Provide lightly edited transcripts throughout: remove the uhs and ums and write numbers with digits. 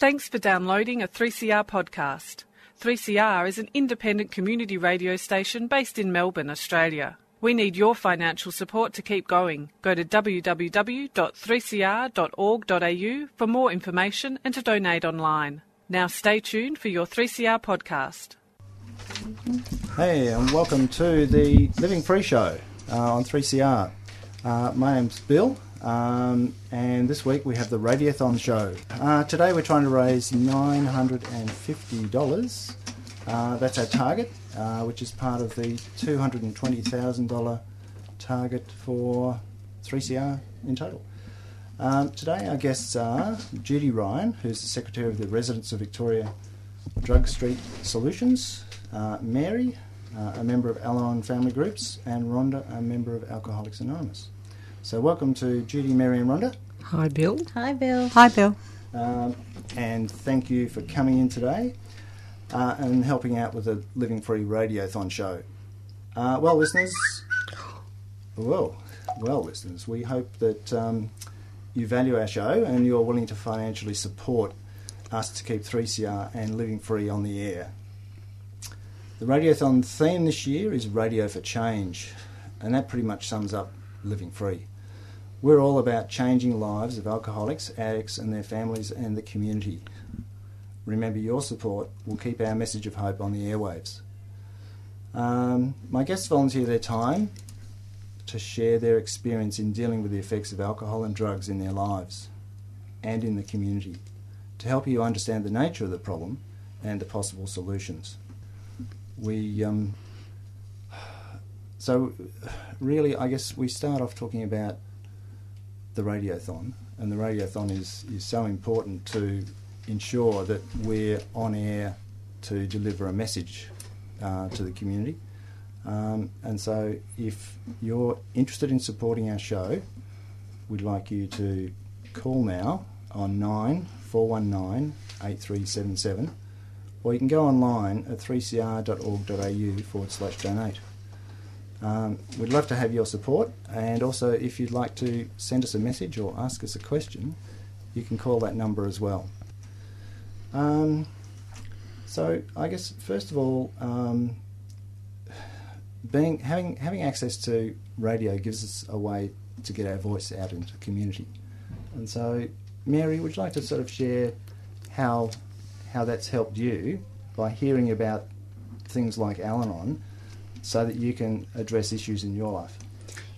Thanks for downloading a 3CR podcast. 3CR is an independent community radio station based in Melbourne, Australia. We need your financial support to keep going. Go to www.3cr.org.au for more information and to donate online. Now stay tuned for your 3CR podcast. Hey, and welcome to the Living Free Show on 3CR. My name's Bill. And this week we have the Radiothon show. Today we're trying to raise $950. That's our target, which is part of the $220,000 target for 3CR in total. Today our guests are Judy Ryan, who's the Secretary of the Residents of Victoria Drug Street Solutions, Mary, a member of Al-Anon Family Groups, and Rhonda, a member of Alcoholics Anonymous. So welcome to Judy, Mary and Rhonda. Hi, Bill. Hi, Bill. Hi, Bill. And thank you for coming in today and helping out with the Living Free Radiothon show. Well, listeners, we hope that you value our show and you're willing to financially support us to keep 3CR and Living Free on the air. The Radiothon theme this year is Radio for Change, and that pretty much sums up Living Free. We're all about changing lives of alcoholics, addicts and their families and the community. Remember, your support will keep our message of hope on the airwaves. My guests volunteer their time to share their experience in dealing with the effects of alcohol and drugs in their lives and in the community to help you understand the nature of the problem and the possible solutions. So, really, I guess we start off talking about the Radiothon, and the Radiothon is so important to ensure that we're on air to deliver a message to the community. And so if you're interested in supporting our show, we'd like you to call now on 9419 8377, or you can go online at 3cr.org.au/donate. We'd love to have your support, and also if you'd like to send us a message or ask us a question, you can call that number as well. So I guess first of all, having access to radio gives us a way to get our voice out into the community. And so, Mary, would you like to sort of share how that's helped you by hearing about things like Al-Anon, so that you can address issues in your life?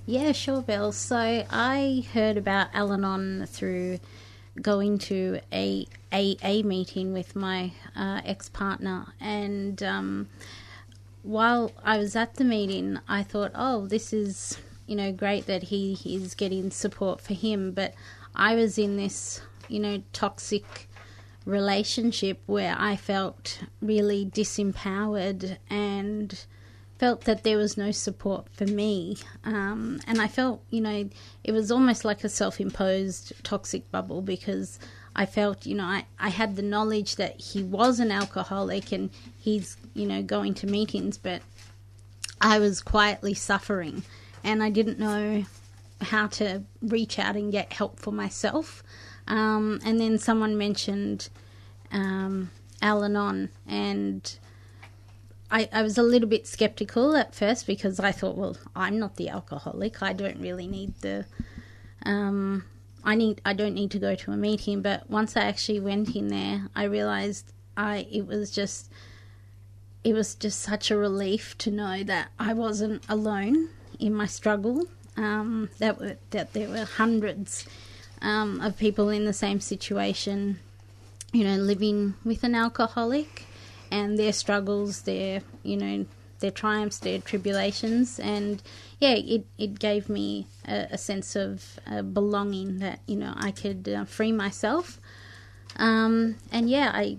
Yeah, sure, Bill. So I heard about Al-Anon through going to a AA meeting with my ex-partner. And while I was at the meeting, I thought, oh, this is, great that he is getting support for him. But I was in this, toxic relationship where I felt really disempowered and felt that there was no support for me, and I felt, it was almost like a self-imposed toxic bubble, because I felt, I had the knowledge that he was an alcoholic and he's, going to meetings, but I was quietly suffering and I didn't know how to reach out and get help for myself. And then someone mentioned Al-Anon, and I was a little bit sceptical at first, because I thought, well, I'm not the alcoholic. I don't really need I don't need to go to a meeting. But once I actually went in there, I realised it was just such a relief to know that I wasn't alone in my struggle. That there were hundreds of people in the same situation, living with an alcoholic, and their struggles, their, their triumphs, their tribulations. And, yeah, it gave me a sense of belonging that, I could free myself. I've been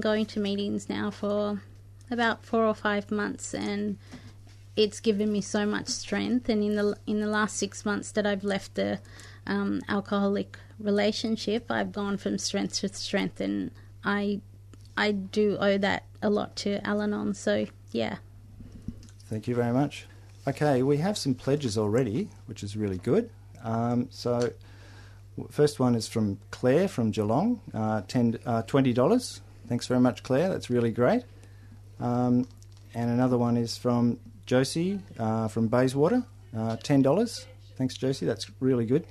going to meetings now for about 4 or 5 months, and it's given me so much strength. And in the last 6 months that I've left the alcoholic relationship, I've gone from strength to strength, and I do owe that a lot to Al-Anon, so yeah. Thank you very much. Okay, we have some pledges already, which is really good. So First one is from Claire from Geelong, $20. Thanks very much, Claire. That's really great. And another one is from Josie from Bayswater, $10. Thanks, Josie. That's really good.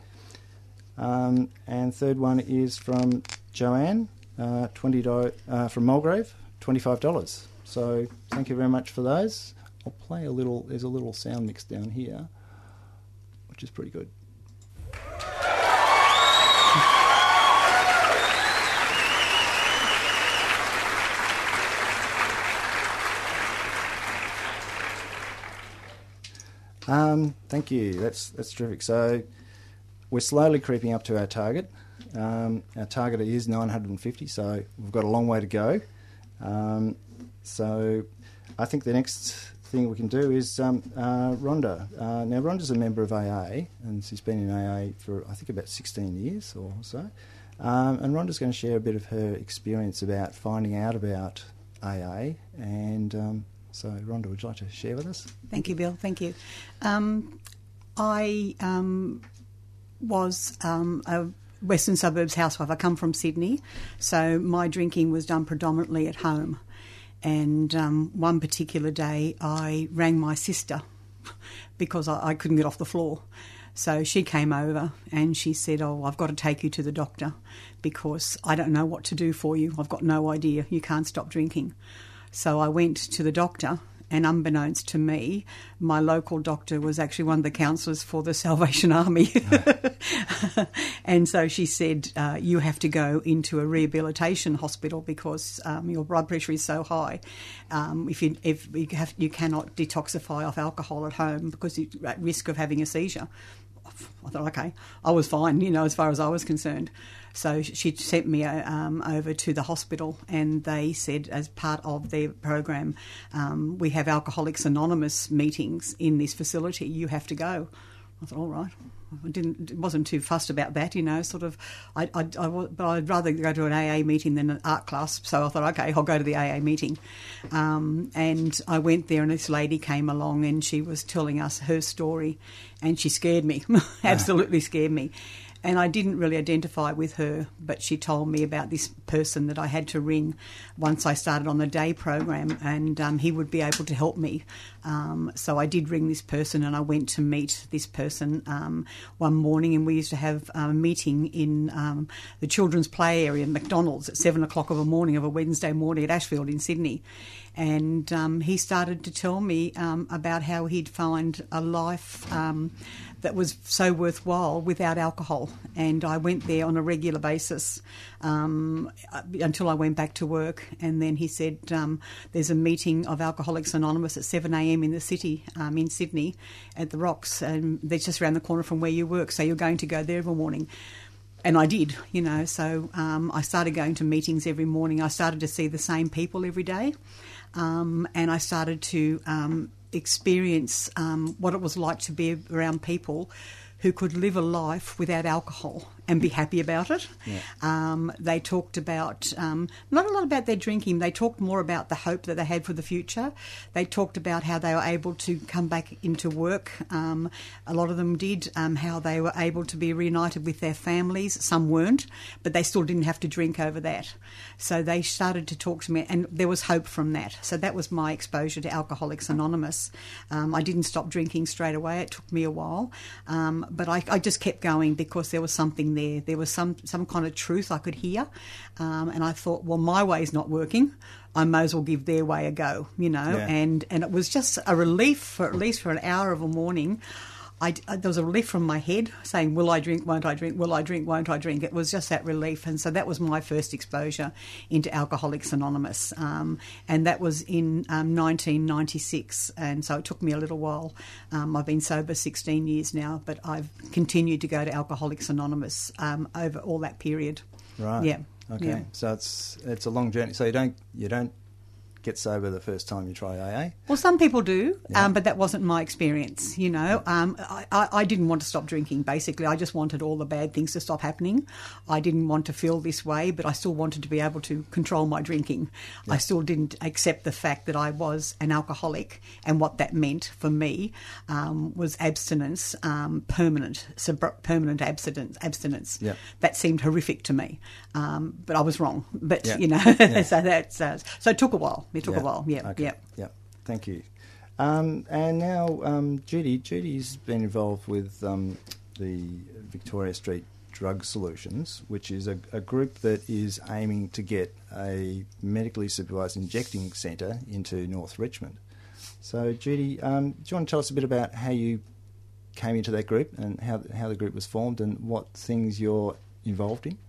And third one is from Joanne from Mulgrave, $25. So thank you very much for those. I'll play a little. There's a little sound mix down here, which is pretty good. Thank you. That's terrific. So we're slowly creeping up to our target. Our target is 950, so we've got a long way to go. So I think the next thing we can do is Rhonda. Now, Rhonda's a member of AA, and she's been in AA for, I think, about 16 years or so. And Rhonda's going to share a bit of her experience about finding out about AA and... So, Rhonda, would you like to share with us? Thank you, Bill. Thank you. I was a Western Suburbs housewife. I come from Sydney, so my drinking was done predominantly at home. And one particular day I rang my sister because I couldn't get off the floor. So she came over and she said, "Oh, I've got to take you to the doctor because I don't know what to do for you. I've got no idea. You can't stop drinking." So I went to the doctor, and unbeknownst to me, my local doctor was actually one of the counsellors for the Salvation Army. And so she said, "You have to go into a rehabilitation hospital because your blood pressure is so high. If you cannot detoxify off alcohol at home because you're at risk of having a seizure." I thought, okay, I was fine, as far as I was concerned. So she sent me over to the hospital, and they said, as part of their program, we have Alcoholics Anonymous meetings in this facility. You have to go. I thought, all right. I wasn't too fussed about that, but I'd rather go to an AA meeting than an art class, so I thought, okay, I'll go to the AA meeting. And I went there, and this lady came along, and she was telling us her story, and she scared me, absolutely scared me. And I didn't really identify with her, but she told me about this person that I had to ring once I started on the day program, and he would be able to help me. So I did ring this person, and I went to meet this person one morning, and we used to have a meeting in the children's play area in McDonald's at 7 o'clock of a morning of a Wednesday morning at Ashfield in Sydney. And he started to tell me about how he'd find a life that was so worthwhile without alcohol. And I went there on a regular basis until I went back to work. And then he said, there's a meeting of Alcoholics Anonymous at 7 a.m. in the city, in Sydney, at The Rocks. And they're just around the corner from where you work, so you're going to go there every morning. And I did, so I started going to meetings every morning. I started to see the same people every day. And I started to experience what it was like to be around people who could live a life without alcohol and be happy about it. Yeah. They talked about, not a lot about their drinking, they talked more about the hope that they had for the future. They talked about how they were able to come back into work. A lot of them did, how they were able to be reunited with their families. Some weren't, but they still didn't have to drink over that. So they started to talk to me, and there was hope from that. So that was my exposure to Alcoholics Anonymous. I didn't stop drinking straight away. It took me a while. But I just kept going because there was something there. There was some kind of truth I could hear. And I thought, well, my way's not working. I may as well give their way a go, Yeah. And it was just a relief for at least for an hour of a morning. There was a relief from my head saying, will I drink, won't I drink, will I drink, won't I drink? It was just that relief. And so that was my first exposure into Alcoholics Anonymous. And that was in 1996. And so it took me a little while. I've been sober 16 years now, but I've continued to go to Alcoholics Anonymous over all that period. Right. Yeah. Okay. Yeah. So it's a long journey. So you don't get sober the first time you try AA. Well, some people do, yeah. But that wasn't my experience, you know. I didn't want to stop drinking, basically. I just wanted all the bad things to stop happening. I didn't want to feel this way, but I still wanted to be able to control my drinking. Yeah. I still didn't accept the fact that I was an alcoholic, and what that meant for me was abstinence, permanent abstinence. Yeah. That seemed horrific to me, but I was wrong. But, yeah. you know, yeah. so that's... so it took a while. It took yeah. a while. Yeah. Okay. Yeah. Yeah. Thank you. And now Judy. Judy's been involved with the Victoria Street Drug Solutions, which is a group that is aiming to get a medically supervised injecting centre into North Richmond. So Judy, do you want to tell us a bit about how you came into that group and how the group was formed and what things you're involved in?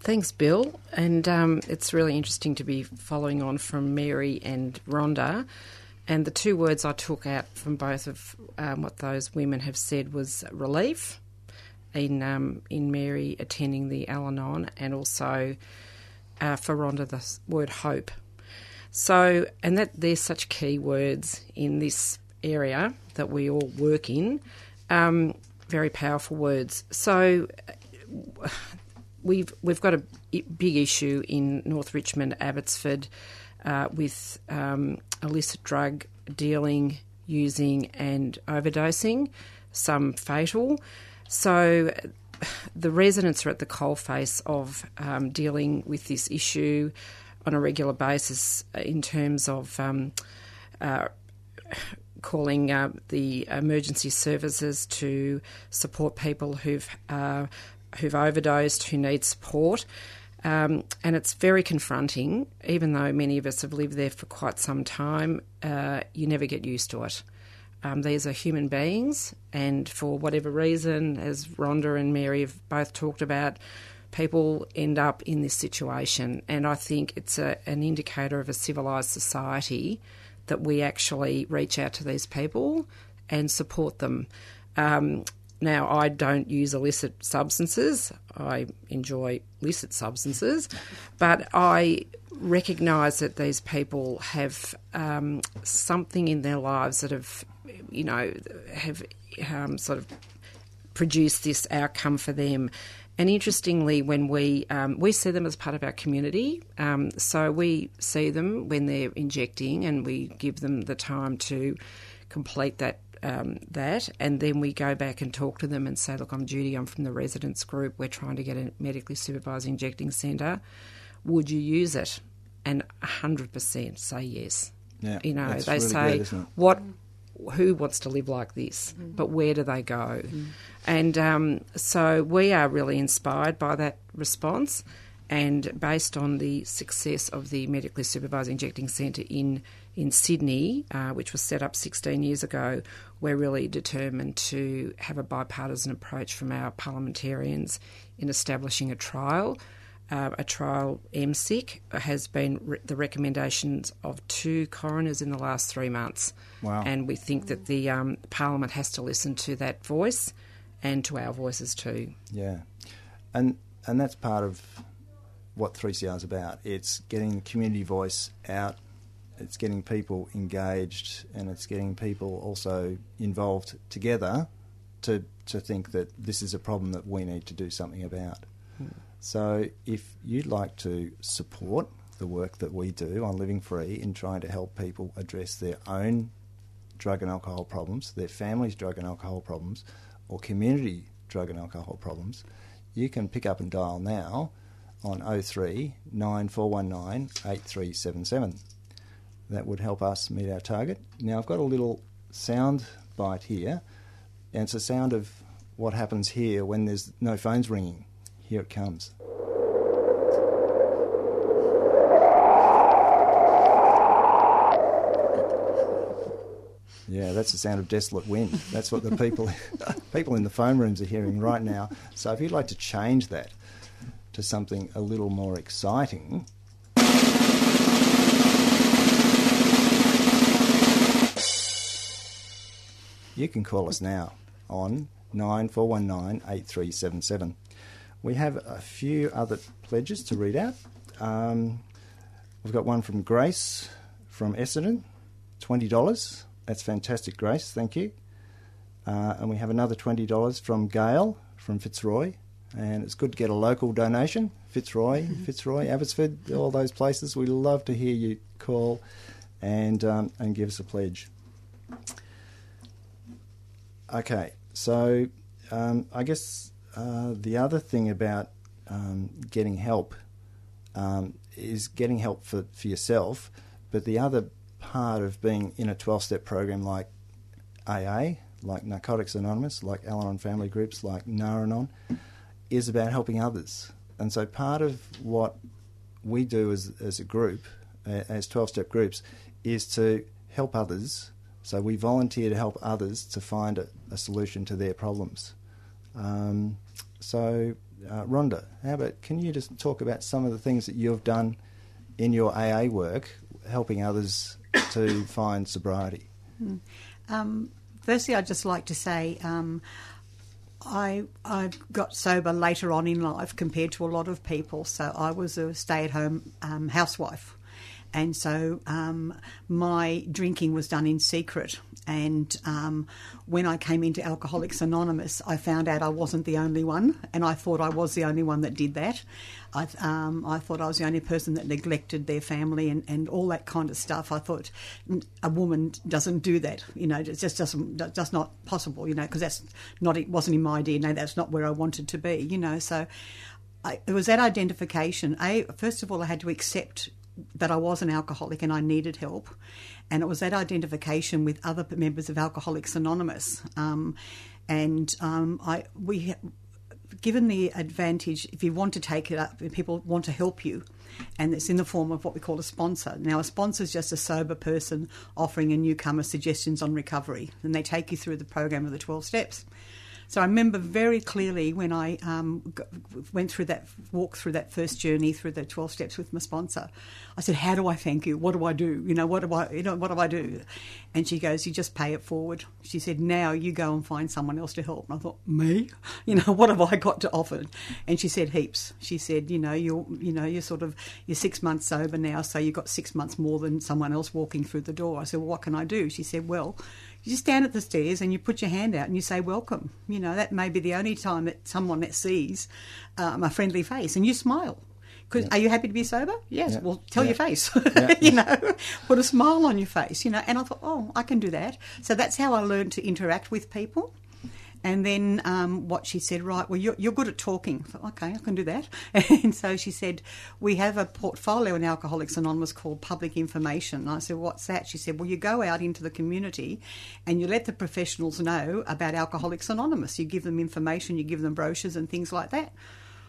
Thanks, Bill. And it's really interesting to be following on from Mary and Rhonda. And the two words I took out from both of what those women have said was relief in Mary attending the Al-Anon, and also for Rhonda the word hope. So, and that they're such key words in this area that we all work in. Very powerful words. So... We've got a big issue in North Richmond, Abbotsford, with illicit drug dealing, using and overdosing, some fatal. So the residents are at the coalface of dealing with this issue on a regular basis in terms of calling the emergency services to support people who've overdosed, who need support, and it's very confronting. Even though many of us have lived there for quite some time, you never get used to it. These are human beings, and for whatever reason, as Rhonda and Mary have both talked about, people end up in this situation, and I think it's an indicator of a civilised society that we actually reach out to these people and support them. Now, I don't use illicit substances. I enjoy licit substances. But I recognise that these people have something in their lives that have sort of produced this outcome for them. And interestingly, when we see them as part of our community, so we see them when they're injecting and we give them the time to complete that, and then we go back and talk to them and say, look, I'm Judy, I'm from the residents group, we're trying to get a medically supervised injecting centre, would you use it? And 100% say yes. Yeah, you know, they really say, great, who wants to live like this? Mm. But where do they go? Mm. And so we are really inspired by that response, and based on the success of the medically supervised injecting centre in Sydney, which was set up 16 years ago, we're really determined to have a bipartisan approach from our parliamentarians in establishing a trial. A trial MSIC has been the recommendations of 2 coroners in the last 3 months. Wow. And we think that the Parliament has to listen to that voice and to our voices too. Yeah. And that's part of what 3CR is about. It's getting the community voice out, it's getting people engaged, and it's getting people also involved together to think that this is a problem that we need to do something about. Mm. So if you'd like to support the work that we do on Living Free in trying to help people address their own drug and alcohol problems, their family's drug and alcohol problems, or community drug and alcohol problems, you can pick up and dial now on 03 9419 8377. That would help us meet our target. Now, I've got a little sound bite here, and it's a sound of what happens here when there's no phones ringing. Here it comes. Yeah, that's the sound of desolate wind. That's what the people in the phone rooms are hearing right now. So if you'd like to change that to something a little more exciting... you can call us now on 9419 8377. We have a few other pledges to read out. We've got one from Grace from Essendon, $20. That's fantastic, Grace. Thank you. And we have another $20 from Gail from Fitzroy. And it's good to get a local donation. Fitzroy, Abbotsford, all those places. We love to hear you call and give us a pledge. Okay, so I guess the other thing about getting help is getting help for yourself, but the other part of being in a 12-step program like AA, like Narcotics Anonymous, like Al-Anon Family Groups, like Naranon, is about helping others. And so part of what we do as a group, as 12-step groups, is to help others. So we volunteer to help others to find a solution to their problems. Rhonda, how about, can you just talk about some of the things that you've done in your AA work, helping others to find sobriety? Firstly, I'd just like to say I got sober later on in life compared to a lot of people, so I was a stay-at-home housewife. And so my drinking was done in secret. And when I came into Alcoholics Anonymous, I found out I wasn't the only one, and I thought I was the only one that did that. I thought I was the only person that neglected their family and all that kind of stuff. I thought a woman doesn't do that, you know, it's just doesn't, that's not possible, you know, because that's not, it wasn't in my DNA, that's not where I wanted to be, you know. So it was that identification. First of all, I had to accept that I was an alcoholic and I needed help. And it was that identification with other members of Alcoholics Anonymous. We given the advantage, if you want to take it up, people want to help you, and it's in the form of what we call a sponsor. Now, a sponsor is just a sober person offering a newcomer suggestions on recovery, and they take you through the program of the 12 steps. So I remember very clearly when I walked through that first journey through the 12 steps with my sponsor. I said, "How do I thank you? What do I do? What do I do?" And she goes, "You just pay it forward." She said, "Now you go and find someone else to help." And I thought, "Me? You know, what have I got to offer?" And she said, "Heaps." She said, "You know, you're 6 months sober now, so you've got 6 months more than someone else walking through the door." I said, "Well, what can I do?" She said, "Well, you just stand at the stairs and you put your hand out and you say, 'Welcome.' You know, that may be the only time that someone that sees a friendly face, and you smile. Because Are you happy to be sober? Yes. Yeah. Well, tell your face, you know, put a smile on your face, you know." And I thought, oh, I can do that. So that's how I learned to interact with people. And then what she said, right, well, you're good at talking. I thought, okay, I can do that. And so she said, we have a portfolio in Alcoholics Anonymous called Public Information. And I said, what's that? She said, well, you go out into the community and you let the professionals know about Alcoholics Anonymous. You give them information, you give them brochures and things like that.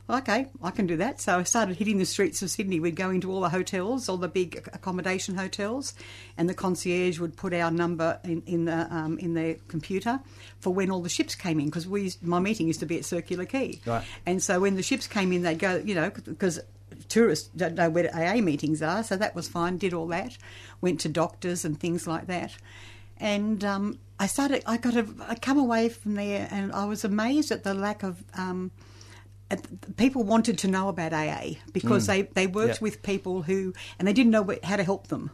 Okay, I can do that. So I started hitting the streets of Sydney. We'd go into all the hotels, all the big accommodation hotels, and the concierge would put our number in their computer for when all the ships came in, because my meeting used to be at Circular Quay. Right. And so when the ships came in, they'd go, you know, because tourists don't know where AA meetings are, so that was fine, did all that, went to doctors and things like that. And I come away from there and I was amazed at the lack of... people wanted to know about AA because they worked with people and they didn't know how to help them.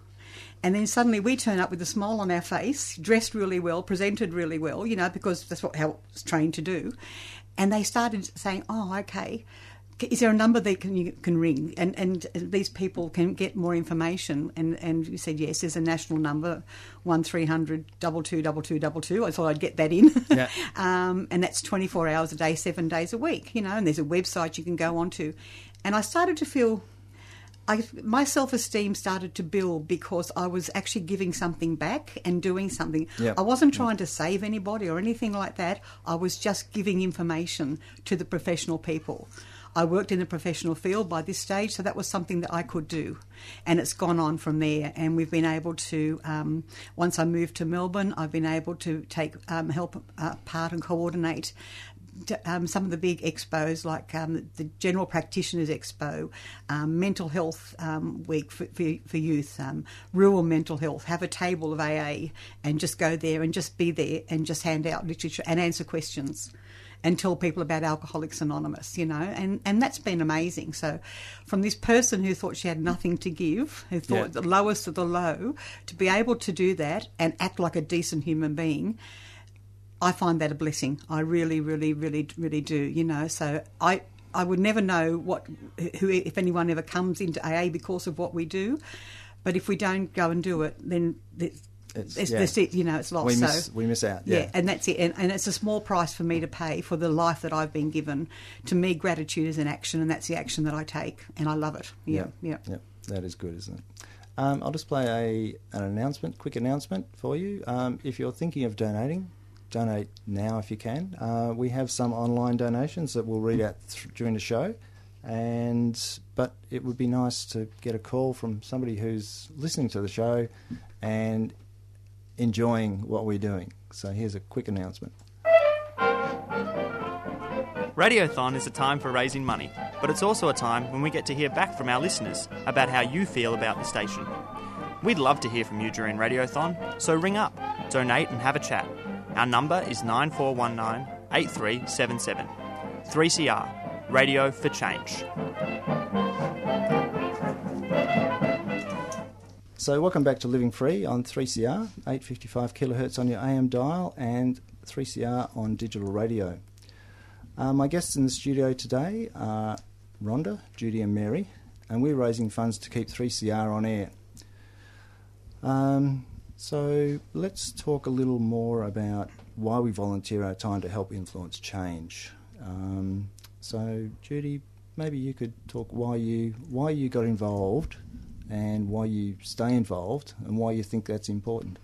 And then suddenly we turn up with a smile on our face, dressed really well, presented really well, you know, because that's how it's trained to do. And they started saying, oh, okay, is there a number that you can ring? And these people can get more information. And you said, yes, there's a national number, 1300 222222. I thought I'd get that in. Yeah. And that's 24 hours a day, 7 days a week, you know, and there's a website you can go onto. And I started to feel, my self-esteem started to build because I was actually giving something back and doing something. Yep. I wasn't trying to save anybody or anything like that. I was just giving information to the professional people. I worked in the professional field by this stage, so that was something that I could do. And it's gone on from there. And we've been able to, once I moved to Melbourne, I've been able to take part and coordinate some of the big expos like the General Practitioners Expo, Mental Health Week for youth, Rural Mental Health, have a table of AA and just go there and just be there and just hand out literature and answer questions. and tell people about Alcoholics Anonymous, you know, and that's been amazing. So from this person who thought she had nothing to give, who thought the lowest of the low, to be able to do that and act like a decent human being, I find that a blessing. I really, really, really, really do, you know. So I would never know who if anyone ever comes into AA because of what we do, but if we don't go and do it, then that's it, you know, it's lost. We miss out. Yeah, and that's it. And it's a small price for me to pay for the life that I've been given. To me, gratitude is an action, and that's the action that I take, and I love it. Yeah. That is good, isn't it? I'll just play a quick announcement for you. If you're thinking of donating, donate now if you can. We have some online donations that we'll read out during the show, but it would be nice to get a call from somebody who's listening to the show and enjoying what we're doing. So here's a quick announcement. Radiothon is a time for raising money, but it's also a time when we get to hear back from our listeners about how you feel about the station. We'd love to hear from you during Radiothon, so ring up, donate and have a chat. Our number is 9419 8377. 3CR, Radio for Change. So welcome back to Living Free on 3CR, 855 kilohertz on your AM dial and 3CR on digital radio. My guests in the studio today are Rhonda, Judy and Mary, and we're raising funds to keep 3CR on air. So let's talk a little more about why we volunteer our time to help influence change. So Judy, maybe you could talk why you got involved and why you stay involved and why you think that's important.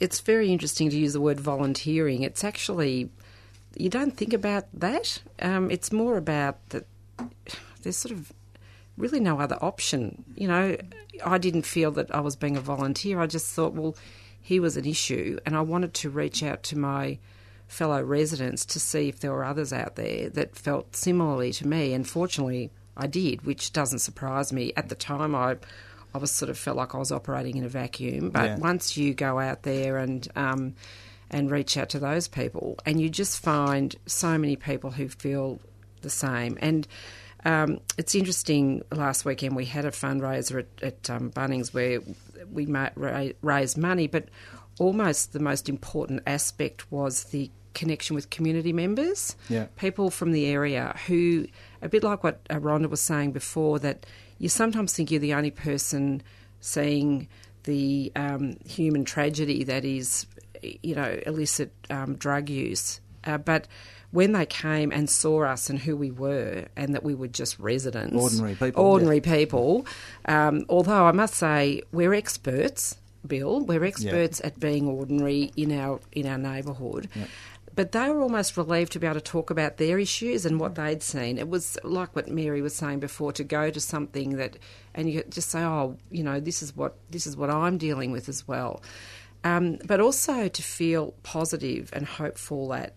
It's very interesting to use the word volunteering. It's actually, you don't think about that. It's more about that there's sort of really no other option. You know, I didn't feel that I was being a volunteer. I just thought, well, here was an issue and I wanted to reach out to my fellow residents to see if there were others out there that felt similarly to me. And fortunately, I did, which doesn't surprise me. At the time, I was sort of felt like I was operating in a vacuum. But once you go out there and reach out to those people, and you just find so many people who feel the same. And it's interesting, last weekend we had a fundraiser at Bunnings where we raised money, but almost the most important aspect was the connection with community members, people from the area who, a bit like what Rhonda was saying before, that you sometimes think you're the only person seeing the human tragedy that is, you know, illicit drug use. But when they came and saw us and who we were and that we were just residents. Ordinary people. Although I must say we're experts, Bill. We're experts at being ordinary in our neighbourhood. Yeah. But they were almost relieved to be able to talk about their issues and what they'd seen. It was like what Mary was saying before, to go to something that, and you just say, oh, you know, this is what I'm dealing with as well. But also to feel positive and hopeful that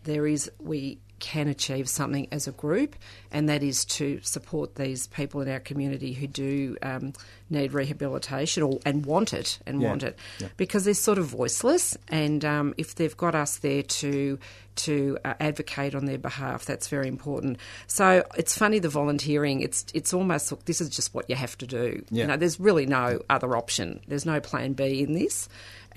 we can achieve something as a group, and that is to support these people in our community who do need rehabilitation and want it because they're sort of voiceless, and if they've got us there to advocate on their behalf, that's very important. So it's funny, the volunteering, it's almost, look, this is just what you have to do. You know, there's really no other option. There's no plan B in this.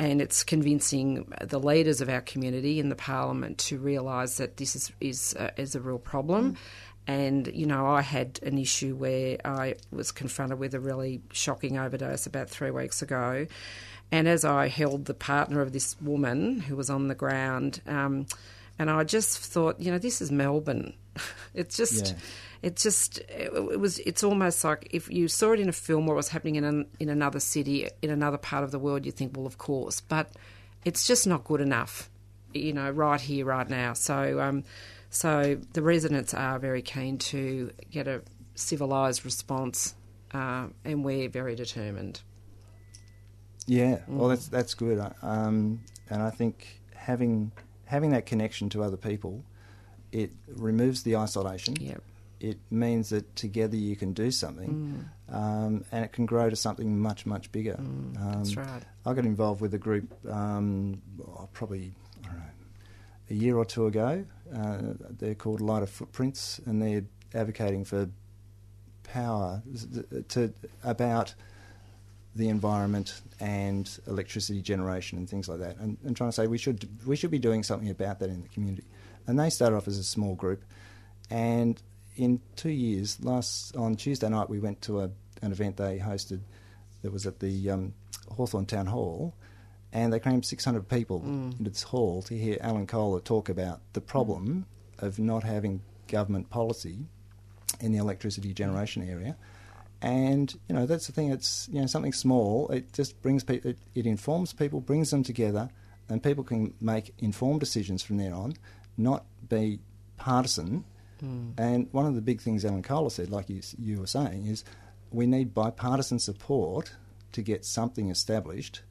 And it's convincing the leaders of our community in the parliament to realise that this is a real problem. And, you know, I had an issue where I was confronted with a really shocking overdose about 3 weeks ago. And as I held the partner of this woman who was on the ground, and I just thought, you know, this is Melbourne. It's almost like if you saw it in a film or it was happening in another city, in another part of the world, you'd think, well, of course, but it's just not good enough, you know, right here, right now. So, so the residents are very keen to get a civilised response, and we're very determined. Yeah, well, that's good, and I think having that connection to other people, it removes the isolation. Yep. It means that together you can do something, and it can grow to something much, much bigger. That's right. I got involved with a group probably, I don't know, a year or two ago, They're called Lighter Footprints, and they're advocating for power to about the environment and electricity generation and things like that, and trying to say we should be doing something about that in the community. And they started off as a small group, and in 2 years, on Tuesday night we went to an event they hosted that was at the Hawthorne Town Hall, and they crammed 600 people into this hall to hear Alan Kohler talk about the problem of not having government policy in the electricity generation area. And, you know, that's the thing, it's, you know, something small, it just brings people, it informs people, brings them together, and people can make informed decisions from there on, not be partisan. And one of the big things Alan Kohler said, like you were saying, is we need bipartisan support to get something established,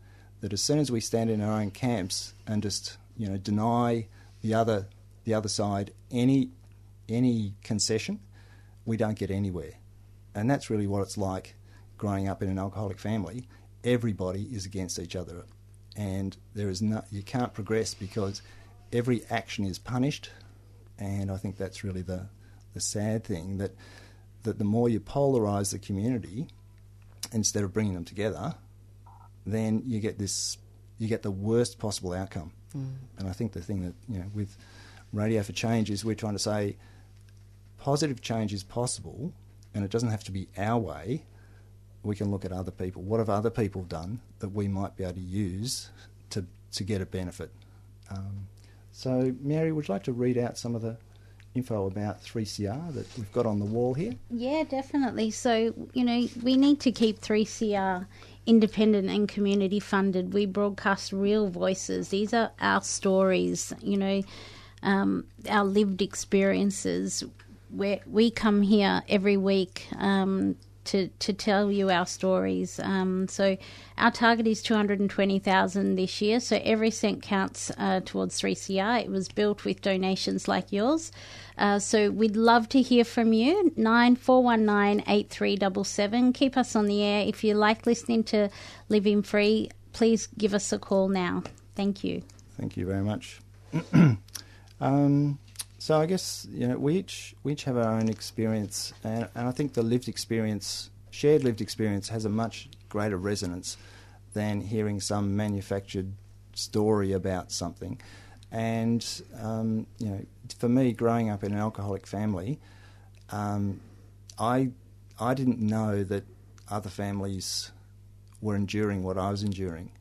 that as soon as we stand in our own camps and just, you know, deny the other side any concession, we don't get anywhere. And that's really what it's like growing up in an alcoholic family. Everybody is against each other, and you can't progress because every action is punished. And I think that's really the sad thing, that the more you polarise the community instead of bringing them together, then you get the worst possible outcome. And I think the thing that, you know, with Radio for Change is we're trying to say positive change is possible, and it doesn't have to be our way. We can look at other people. What have other people done that we might be able to use to get a benefit? So, Mary, would you like to read out some of the info about 3CR that we've got on the wall here? Yeah, definitely. So, you know, we need to keep 3CR independent and community funded. We broadcast real voices. These are our stories, you know, our lived experiences. We come here every week to tell you our stories. So our target is 220,000 this year, so every cent counts towards 3CR. It was built with donations like yours. So we'd love to hear from you. 9419 8377. Keep us on the air. If you like listening to Living Free, please give us a call now. Thank you. Thank you very much. So I guess, you know, we each have our own experience, and I think the shared lived experience has a much greater resonance than hearing some manufactured story about something. And, you know, for me, growing up in an alcoholic family, I didn't know that other families were enduring what I was enduring,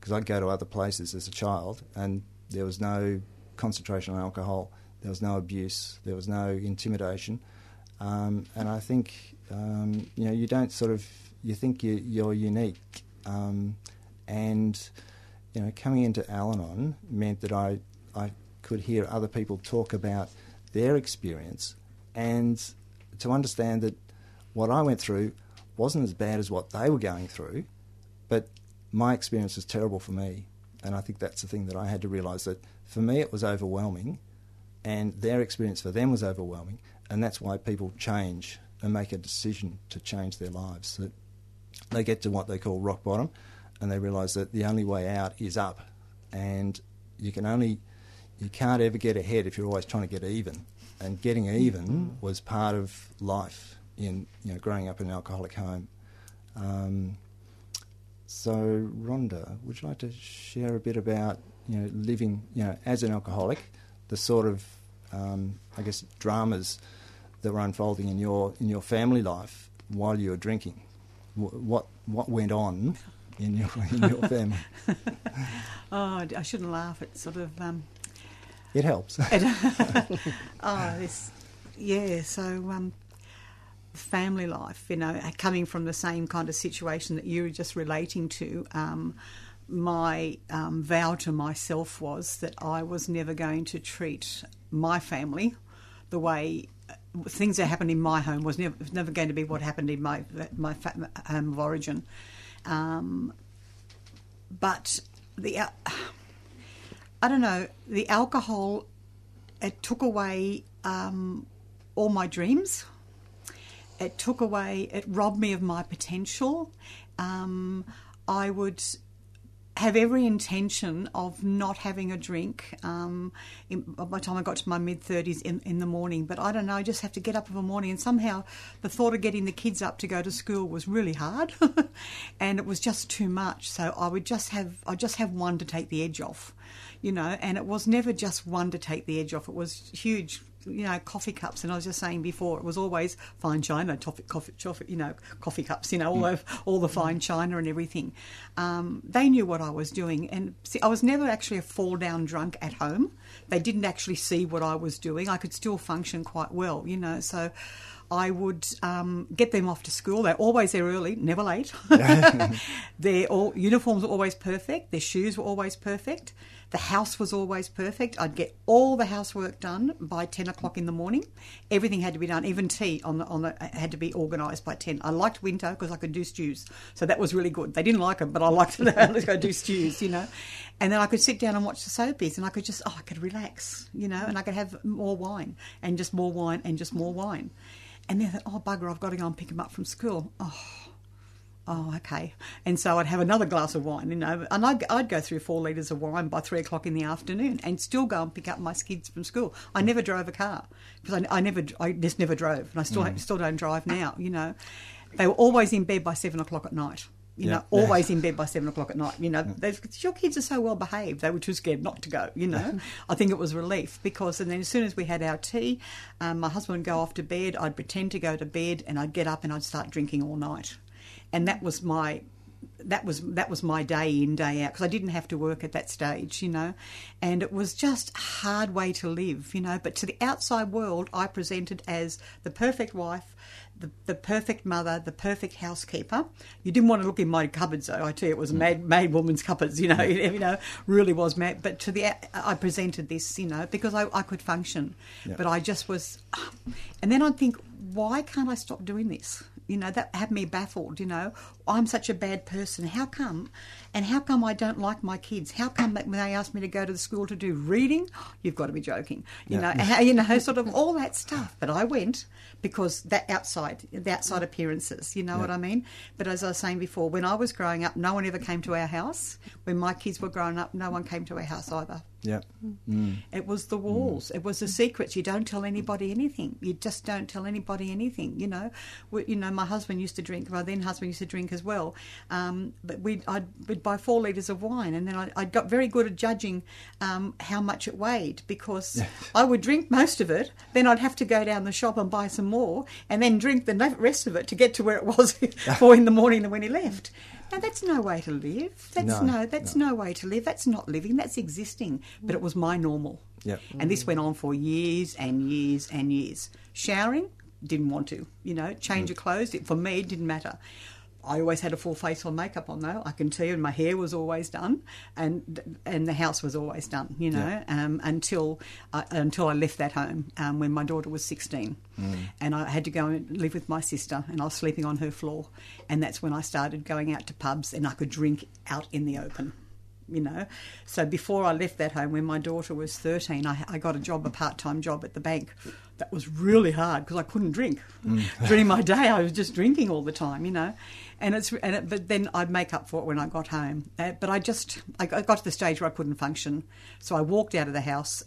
because I'd go to other places as a child and there was no concentration on alcohol. There was no abuse. There was no intimidation. And I think, you know, you don't sort of... You think you're unique. And, you know, coming into Al-Anon meant that I could hear other people talk about their experience, and to understand that what I went through wasn't as bad as what they were going through, but my experience was terrible for me. And I think that's the thing that I had to realise, that for me it was overwhelming, and their experience for them was overwhelming, and that's why people change and make a decision to change their lives. That they get to what they call rock bottom, and they realise that the only way out is up, and you can't ever get ahead if you're always trying to get even. And getting even was part of life in, you know, growing up in an alcoholic home. So Rhonda, would you like to share a bit about, you know, living, you know, as an alcoholic, the sort of, I guess, dramas that were unfolding in your family life while you were drinking? What went on in your family? Oh, I shouldn't laugh. It sort of... it helps. Family life, you know, coming from the same kind of situation that you were just relating to, my vow to myself was that I was never going to treat my family the way things that happened in my home was never going to be what happened in my home of origin. But the alcohol, it took away all my dreams. It took away, it robbed me of my potential. I would have every intention of not having a drink by the time I got to my mid-30s in the morning. But I don't know, I just have to get up in the morning, and somehow the thought of getting the kids up to go to school was really hard and it was just too much. So I would just have one to take the edge off, you know, and it was never just one to take the edge off. It was huge, you know, coffee cups. And I was just saying before, it was always fine china, coffee cups, you know, all the fine china and everything. They knew what I was doing. And see, I was never actually a fall-down drunk at home. They didn't actually see what I was doing. I could still function quite well, you know, so I would get them off to school. They're always there early, never late. Uniforms were always perfect. Their shoes were always perfect. The house was always perfect. I'd get all the housework done by 10 o'clock in the morning. Everything had to be done. Even tea had to be organised by 10. I liked winter because I could do stews. So that was really good. They didn't like them, but I liked them. Let's go do stews, you know. And then I could sit down and watch the soapies, and I could just, I could relax, you know, and I could have more wine and just more wine and just more wine. And then I thought, oh, bugger, I've got to go and pick him up from school. Oh, okay. And so I'd have another glass of wine, you know, and I'd go through 4 litres of wine by 3 o'clock in the afternoon and still go and pick up my kids from school. I never drove a car because I just never drove, and I still don't drive now, you know. They were always in bed by 7 o'clock at night. In bed by 7 o'clock at night. You know, your kids are so well behaved, they were too scared not to go, you know. I think it was relief because, and then as soon as we had our tea, my husband would go off to bed, I'd pretend to go to bed, and I'd get up and I'd start drinking all night. And that was my day in, day out, because I didn't have to work at that stage, you know. And it was just a hard way to live, you know. But to the outside world, I presented as the perfect wife, the perfect mother, the perfect housekeeper. You didn't want to look in my cupboards, though. I tell you, it was mad woman's cupboards, you know. You know, really was mad. But I presented this, you know, because I could function. Yep. But I just was... And then I'd think, why can't I stop doing this? You know, that had me baffled, you know. I'm such a bad person. How come? And how come I don't like my kids? How come when they ask me to go to the school to do reading? You've got to be joking. You know, sort of all that stuff. But I went because that outside appearances, you know what I mean? But as I was saying before, when I was growing up, no one ever came to our house. When my kids were growing up, no one came to our house either. Yeah. Mm. It was the walls. It was the secrets. You don't tell anybody anything. You just don't tell anybody anything, you know. My husband used to drink. My then husband used to drink as well. But I'd buy 4 litres of wine, and then I got very good at judging how much it weighed, because I would drink most of it. Then I'd have to go down the shop and buy some more and then drink the rest of it to get to where it was 4 in the morning and when he left. Now, that's no way to live. That's no way to live. That's not living. That's existing. But it was my normal. Yep. And this went on for years and years and years. Showering, didn't want to, you know. Change of clothes, for me, it didn't matter. I always had a full face of makeup on, though, I can tell you, and my hair was always done, and the house was always done, you know, until I left that home when my daughter was 16. And I had to go and live with my sister, and I was sleeping on her floor, and that's when I started going out to pubs, and I could drink out in the open, you know. So before I left that home, when my daughter was 13, I got a part-time job at the bank. That was really hard because I couldn't drink. During my day, I was just drinking all the time, you know. But then I'd make up for it when I got home. But I got to the stage where I couldn't function. So I walked out of the house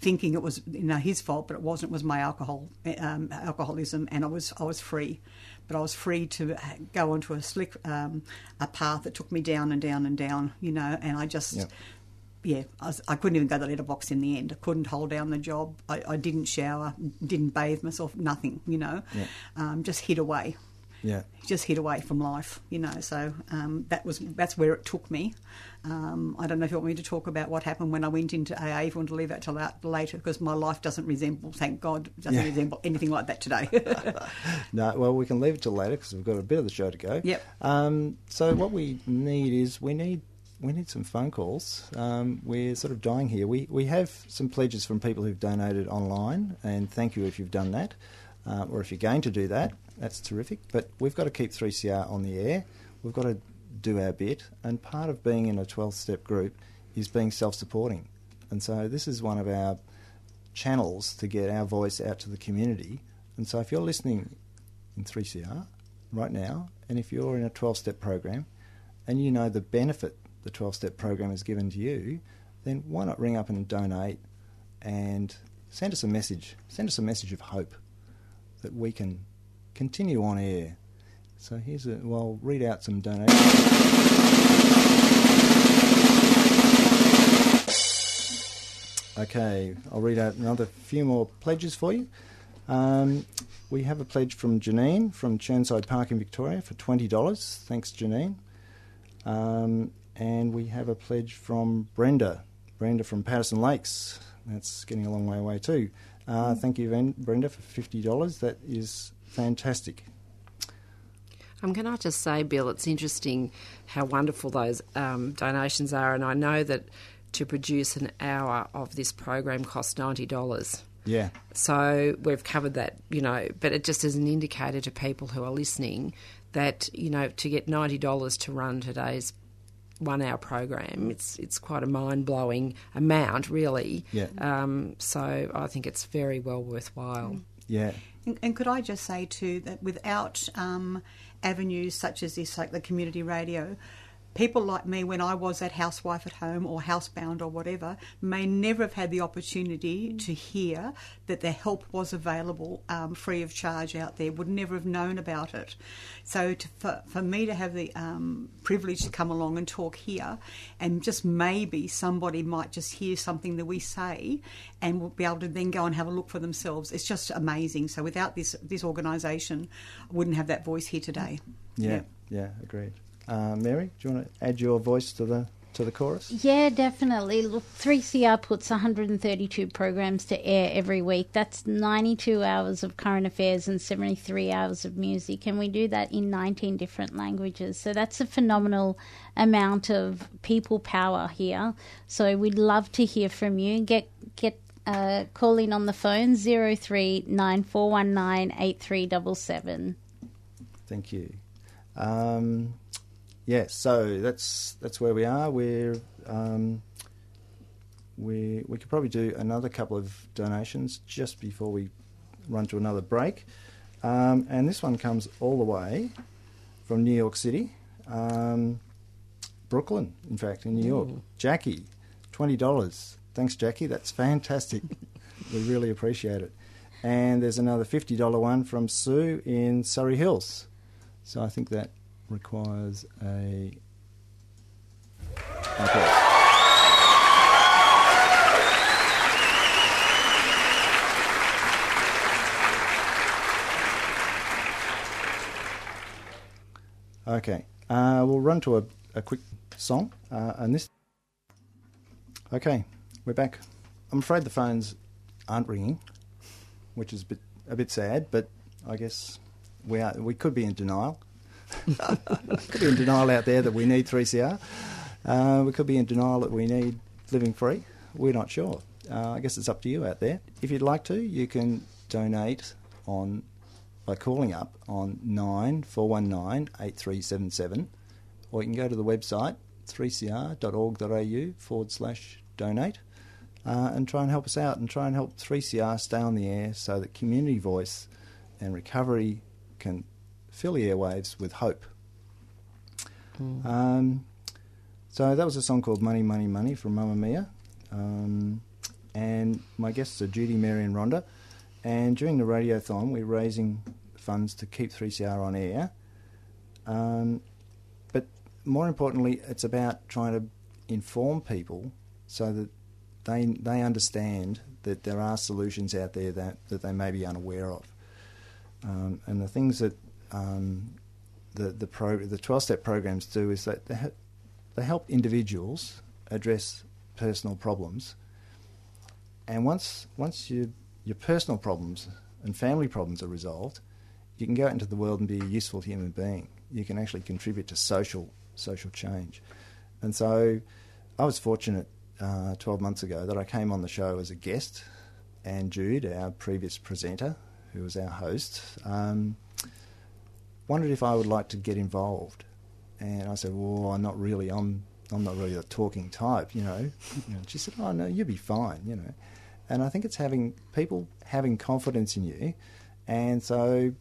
thinking it was, you know, his fault, but it wasn't. It was my alcoholism, and I was free. But I was free to go onto a slick a path that took me down and down and down, you know. And I just... Yep. Yeah, I couldn't even go to the letterbox in the end. I couldn't hold down the job. I didn't shower, didn't bathe myself, nothing, you know. Yeah. Just hid away. Yeah. Just hid away from life, you know. So that's where it took me. I don't know if you want me to talk about what happened when I went into AA, if you want to leave that till later, because my life doesn't resemble, thank God, resemble anything like that today. No, well, we can leave it till later because we've got a bit of the show to go. Yep. So what we need is we need some phone calls. We're sort of dying here. We have some pledges from people who've donated online, and thank you if you've done that, or if you're going to do that. That's terrific. But we've got to keep 3CR on the air. We've got to do our bit, and part of being in a 12-step group is being self-supporting. And so this is one of our channels to get our voice out to the community. And so if you're listening in 3CR right now, and if you're in a 12-step program, and you know the benefit the 12-step program is given to you, then why not ring up and donate and send us a message. Send us a message of hope that we can continue on air. So here's a... well, I'll read out some donations. Okay, I'll read out another few more pledges for you. We have a pledge from Janine from Churnside Park in Victoria for $20. Thanks, Janine. And we have a pledge from Brenda from Patterson Lakes. That's getting a long way away too. Thank you, Brenda, for $50. That is fantastic. Can I just say, Bill, it's interesting how wonderful those donations are, and I know that to produce an hour of this program costs $90. Yeah. So we've covered that, you know, but it just is an indicator to people who are listening that, you know, to get $90 to run today's one-hour program, it's quite a mind-blowing amount, really. Yeah. So I think it's very well worthwhile. Yeah. And could I just say, too, that without avenues such as this, like the community radio, people like me, when I was that housewife at home or housebound or whatever, may never have had the opportunity to hear that the help was available free of charge out there, would never have known about it. So for me to have the privilege to come along and talk here, and just maybe somebody might just hear something that we say and will be able to then go and have a look for themselves, it's just amazing. So without this organisation, I wouldn't have that voice here today. Yeah, agreed. Mary, do you want to add your voice to the chorus? Yeah, definitely. Look, 3CR puts 132 programs to air every week. That's 92 hours of current affairs and 73 hours of music, and we do that in 19 different languages. So that's a phenomenal amount of people power here. So we'd love to hear from you. Get call in on the phone, 03 9419 8377. Thank you. Yeah, so that's where we are. We could probably do another couple of donations just before we run to another break. And this one comes all the way from New York City, Brooklyn, in fact, in New York. Ooh. Jackie, $20. Thanks, Jackie. That's fantastic. We really appreciate it. And there's another $50 one from Sue in Surrey Hills. So I think that requires a... okay. Okay. We'll run to a quick song. And this... okay, we're back. I'm afraid the phones aren't ringing, which is a bit sad, but I guess we could be in denial. Could be in denial out there that we need 3CR. We could be in denial that we need Living Free. We're not sure. I guess it's up to you out there. If you'd like to, you can donate by calling up on 9419 8377, or you can go to the website 3cr.org.au/donate and try and help us out and try and help 3CR stay on the air so that community voice and recovery can fill the airwaves with hope. So that was a song called Money, Money, Money from Mamma Mia. And my guests are Judy, Mary and Rhonda. And during the radiothon, we're raising funds to keep 3CR on air. But more importantly, it's about trying to inform people so that they understand that there are solutions out there that they may be unaware of. And the things that the 12-step programs do is that they help individuals address personal problems, and once your personal problems and family problems are resolved, you can go out into the world and be a useful human being. You can actually contribute to social change. And so I was fortunate 12 months ago that I came on the show as a guest, and Jude, our previous presenter, who was our host, wondered if I would like to get involved. And I said, well, I'm not really the talking type, you know. And she said, oh, no, you'll be fine, you know. And I think it's people having confidence in you. And so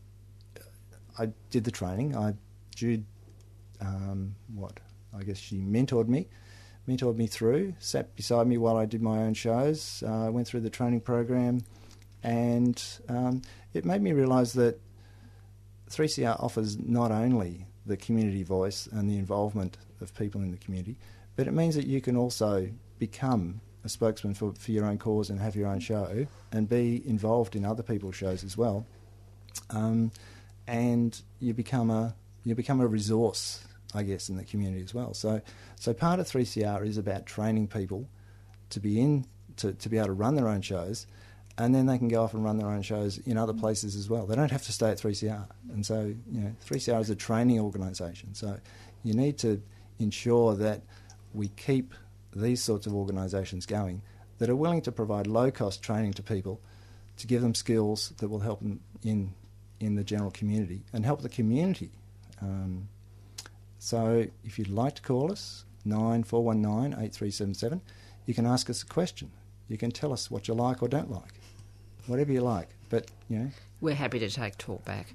I did the training. I Jude, I guess she mentored me through, sat beside me while I did my own shows, went through the training program, and it made me realise that 3CR offers not only the community voice and the involvement of people in the community, but it means that you can also become a spokesman for your own cause and have your own show and be involved in other people's shows as well. And you become a resource, I guess, in the community as well. So part of 3CR is about training people to be to be able to run their own shows, and then they can go off and run their own shows in other places as well. They don't have to stay at 3CR. And so, 3CR is a training organisation. So you need to ensure that we keep these sorts of organisations going that are willing to provide low-cost training to people to give them skills that will help them in the general community and help the community. So if you'd like to call us, 9419 8377, you can ask us a question. You can tell us what you like or don't like, whatever you like. But, we're happy to take talk back.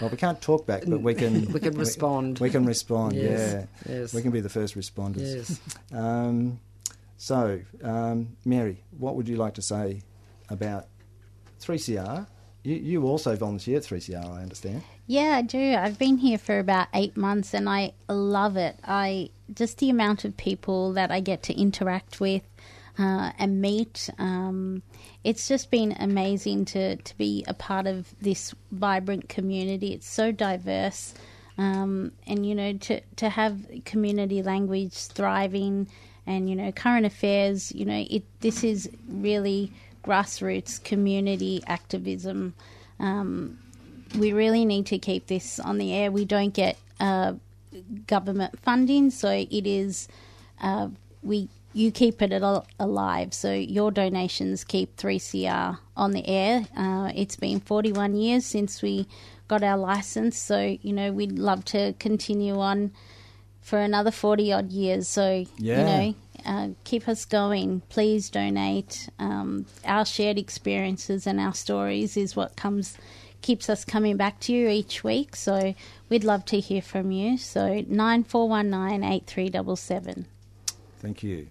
Well, we can't talk back, but we can respond. We can respond, yes, yeah. Yes. We can be the first responders. Yes. So, Mary, what would you like to say about 3CR? You also volunteer at 3CR, I understand. Yeah, I do. I've been here for about 8 months and I love it. Just the amount of people that I get to interact with and meet. It's just been amazing to be a part of this vibrant community. It's so diverse. And, to have community language thriving and, current affairs, this is really grassroots community activism. We really need to keep this on the air. We don't get government funding, so it is you keep it alive. So your donations keep 3CR on the air. It's been 41 years since we got our license, so we'd love to continue on for another 40 odd years. So keep us going. Please donate. Our shared experiences and our stories is what keeps us coming back to you each week, so we'd love to hear from you. So 9419 8377. Thank you.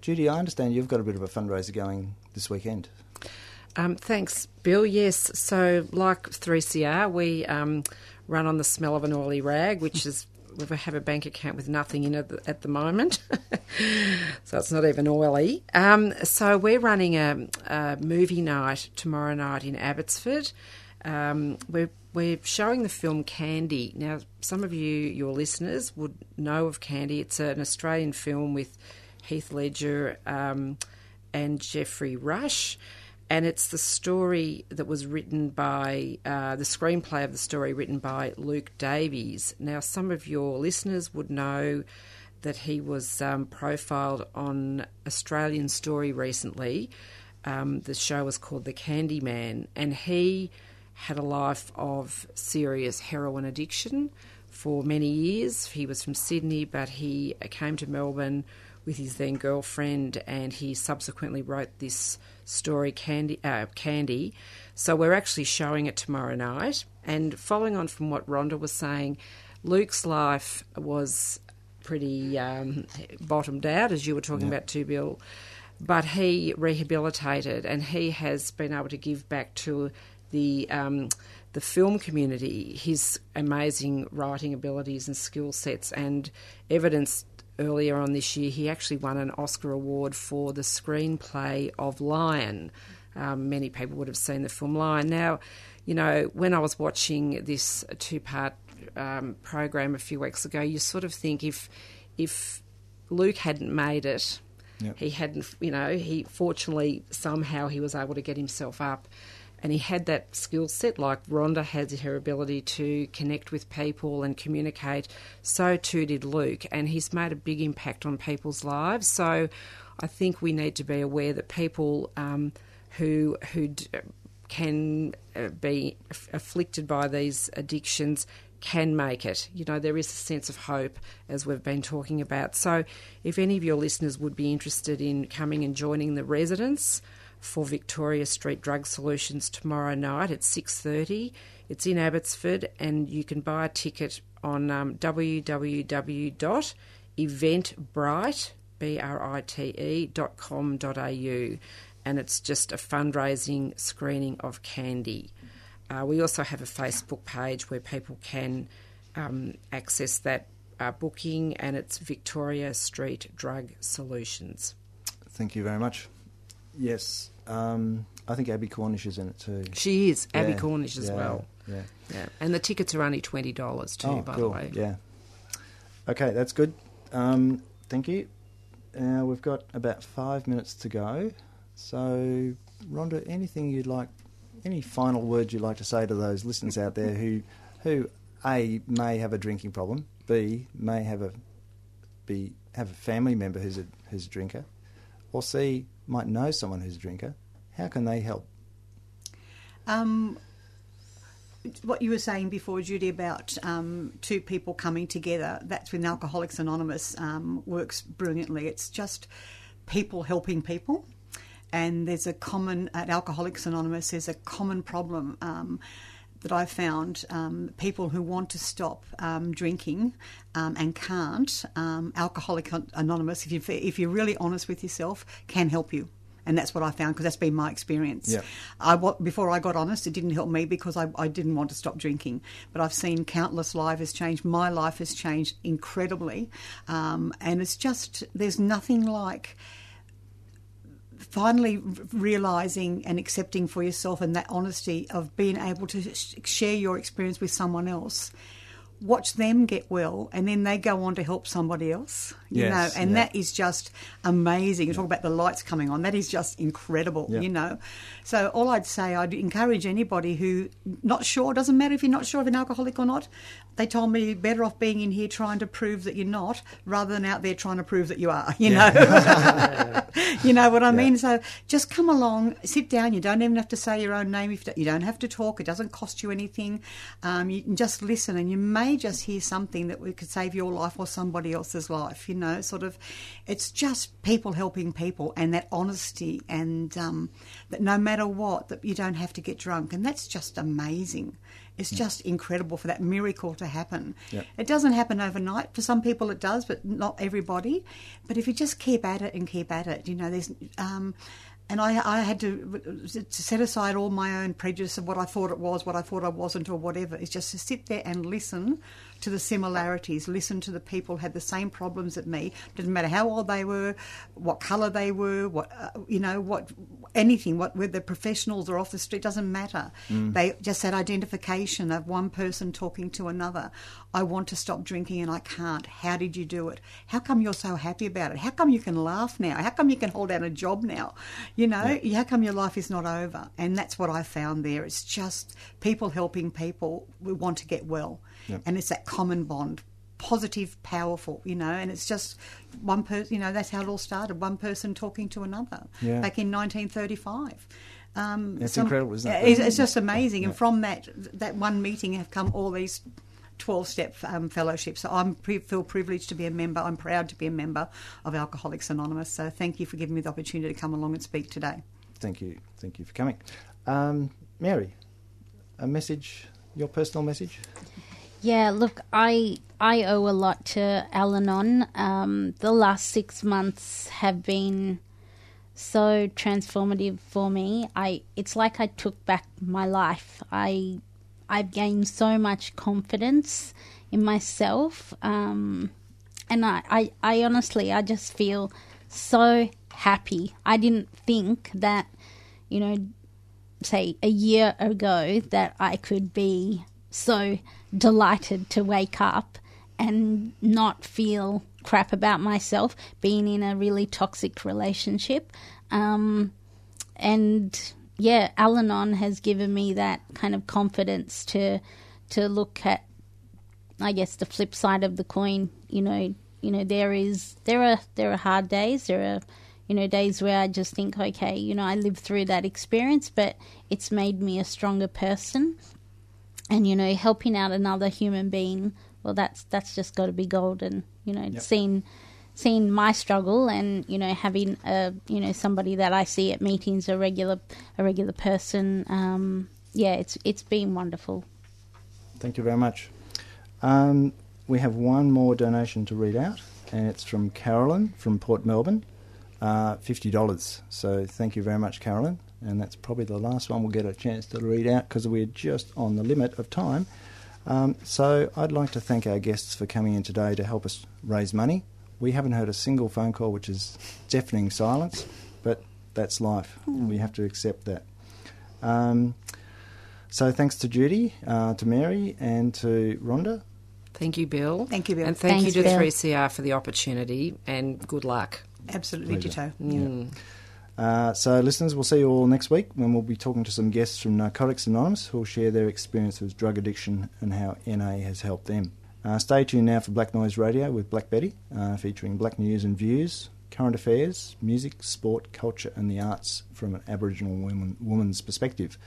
Judy, I understand you've got a bit of a fundraiser going this weekend. Thanks, Bill. Yes, so like 3CR, we run on the smell of an oily rag, which is we have a bank account with nothing in it at the moment, so it's not even oily. So we're running a movie night tomorrow night in Abbotsford. We're showing the film Candy. Now, some of your listeners, would know of Candy. It's an Australian film with Heath Ledger and Geoffrey Rush, and it's the story that was written by, the screenplay of the story written by Luke Davies. Now, some of your listeners would know that he was profiled on Australian Story recently. The show was called The Candyman, and he had a life of serious heroin addiction for many years. He was from Sydney, but he came to Melbourne with his then girlfriend, and he subsequently wrote this story, Candy. So we're actually showing it tomorrow night. And following on from what Rhonda was saying, Luke's life was pretty bottomed out, as you were talking about too, Bill. But he rehabilitated, and he has been able to give back to the film community his amazing writing abilities and skill sets and evidence. Earlier on this year, he actually won an Oscar award for the screenplay of Lion. Many people would have seen the film Lion. Now, when I was watching this two-part program a few weeks ago, you sort of think if Luke hadn't made it, he hadn't, he fortunately somehow he was able to get himself up. And he had that skill set, like Rhonda had her ability to connect with people and communicate. So too did Luke, and he's made a big impact on people's lives. So I think we need to be aware that people who can be afflicted by these addictions can make it. There is a sense of hope, as we've been talking about. So if any of your listeners would be interested in coming and joining the residents for Victoria Street Drug Solutions tomorrow night at 6:30. It's in Abbotsford, and you can buy a ticket on www.eventbrite.com.au, and it's just a fundraising screening of Candy. We also have a Facebook page where people can access that booking, and it's Victoria Street Drug Solutions. Thank you very much. Yes, I think Abby Cornish is in it too. She is, Abby Cornish as well. Yeah, yeah. And the tickets are only $20 too, the way. Yeah. Okay, that's good. Thank you. We've got about 5 minutes to go. So, Rhonda, any final words you'd like to say to those listeners out there who A, may have a drinking problem, B, may have a family member who's a drinker, or C, might know someone who's a drinker? How can they help? What you were saying before, Judy, about two people coming together, that's when Alcoholics Anonymous works brilliantly. It's just people helping people. And there's a common, at Alcoholics Anonymous, there's a common problem that I found. People who want to stop drinking and can't, Alcoholics Anonymous, if you're really honest with yourself, can help you. And that's what I found, because that's been my experience. Yeah. Before I got honest, it didn't help me because I didn't want to stop drinking. But I've seen countless lives has changed. My life has changed incredibly. And it's just, there's nothing like finally realising and accepting for yourself, and that honesty of being able to share your experience with someone else. Watch them get well, and then they go on to help somebody else, you know, and that is just amazing. You talk about the lights coming on. That is just incredible, you know. So all I'd say, I'd encourage anybody who not sure, doesn't matter if you're not sure of an alcoholic or not. They told me you're better off being in here trying to prove that you're not rather than out there trying to prove that you are, you know. You know what I mean? So just come along, sit down. You don't even have to say your own name. You don't have to talk. It doesn't cost you anything. You can just listen, and you may just hear something that could save your life or somebody else's life, you know, sort of. It's just people helping people, and that honesty, and that no matter what, that you don't have to get drunk, and that's just amazing. It's just incredible for that miracle to happen. Yep. It doesn't happen overnight. For some people it does, but not everybody. But if you just keep at it, you know, there's and I had to set aside all my own prejudice of what I thought it was, what I thought I wasn't, or whatever. It's just to sit there and listen to the similarities, listen to the people who had the same problems as me. Didn't matter how old they were, what colour they were, whether they're professionals or off the street, doesn't matter. Mm. They just had identification of one person talking to another. I want to stop drinking and I can't. How did you do it? How come you're so happy about it? How come you can laugh now? How come you can hold down a job now? You know, how come your life is not over? And that's what I found there. It's just people helping people who want to get well. Yeah. And it's that common bond, positive, powerful, you know, and it's just one person, you know, that's how it all started, one person talking to another back in 1935. It's incredible, isn't it? It's just amazing. Yeah. And from that one meeting have come all these 12-step fellowships. So I feel privileged to be a member. I'm proud to be a member of Alcoholics Anonymous. So thank you for giving me the opportunity to come along and speak today. Thank you. Thank you for coming. Mary, a message, your personal message? Yeah, look, I owe a lot to Al-Anon. The last 6 months have been so transformative for me. It's like I took back my life. I've gained so much confidence in myself, and I honestly, I just feel so happy. I didn't think that, you know, say a year ago that I could be so delighted to wake up and not feel crap about myself, being in a really toxic relationship. And yeah, Al-Anon has given me that kind of confidence to look at, I guess, the flip side of the coin. You know, there are hard days. There are, you know, days where I just think, okay, you know, I lived through that experience, but it's made me a stronger person. And you know, helping out another human being, well, that's just got to be golden. You know, yep. seeing seen my struggle, and having a somebody that I see at meetings, a regular person. It's been wonderful. Thank you very much. We have one more donation to read out, and it's from Carolyn from Port Melbourne, $50. So thank you very much, Carolyn. And that's probably the last one we'll get a chance to read out because we're just on the limit of time. So I'd like to thank our guests for coming in today to help us raise money. We haven't heard a single phone call, which is deafening silence, but that's life. And we have to accept that. So thanks to Judy, to Mary, and to Rhonda. Thank you, Bill. Thank you, Bill. And thanks, you to Bill. 3CR for the opportunity, and good luck. Absolutely, ditto. Mm. Yeah. So, listeners, we'll see you all next week when we'll be talking to some guests from Narcotics Anonymous who will share their experience with drug addiction and how NA has helped them. Stay tuned now for Black Noise Radio with Black Betty, featuring black news and views, current affairs, music, sport, culture and the arts from an Aboriginal woman's perspective.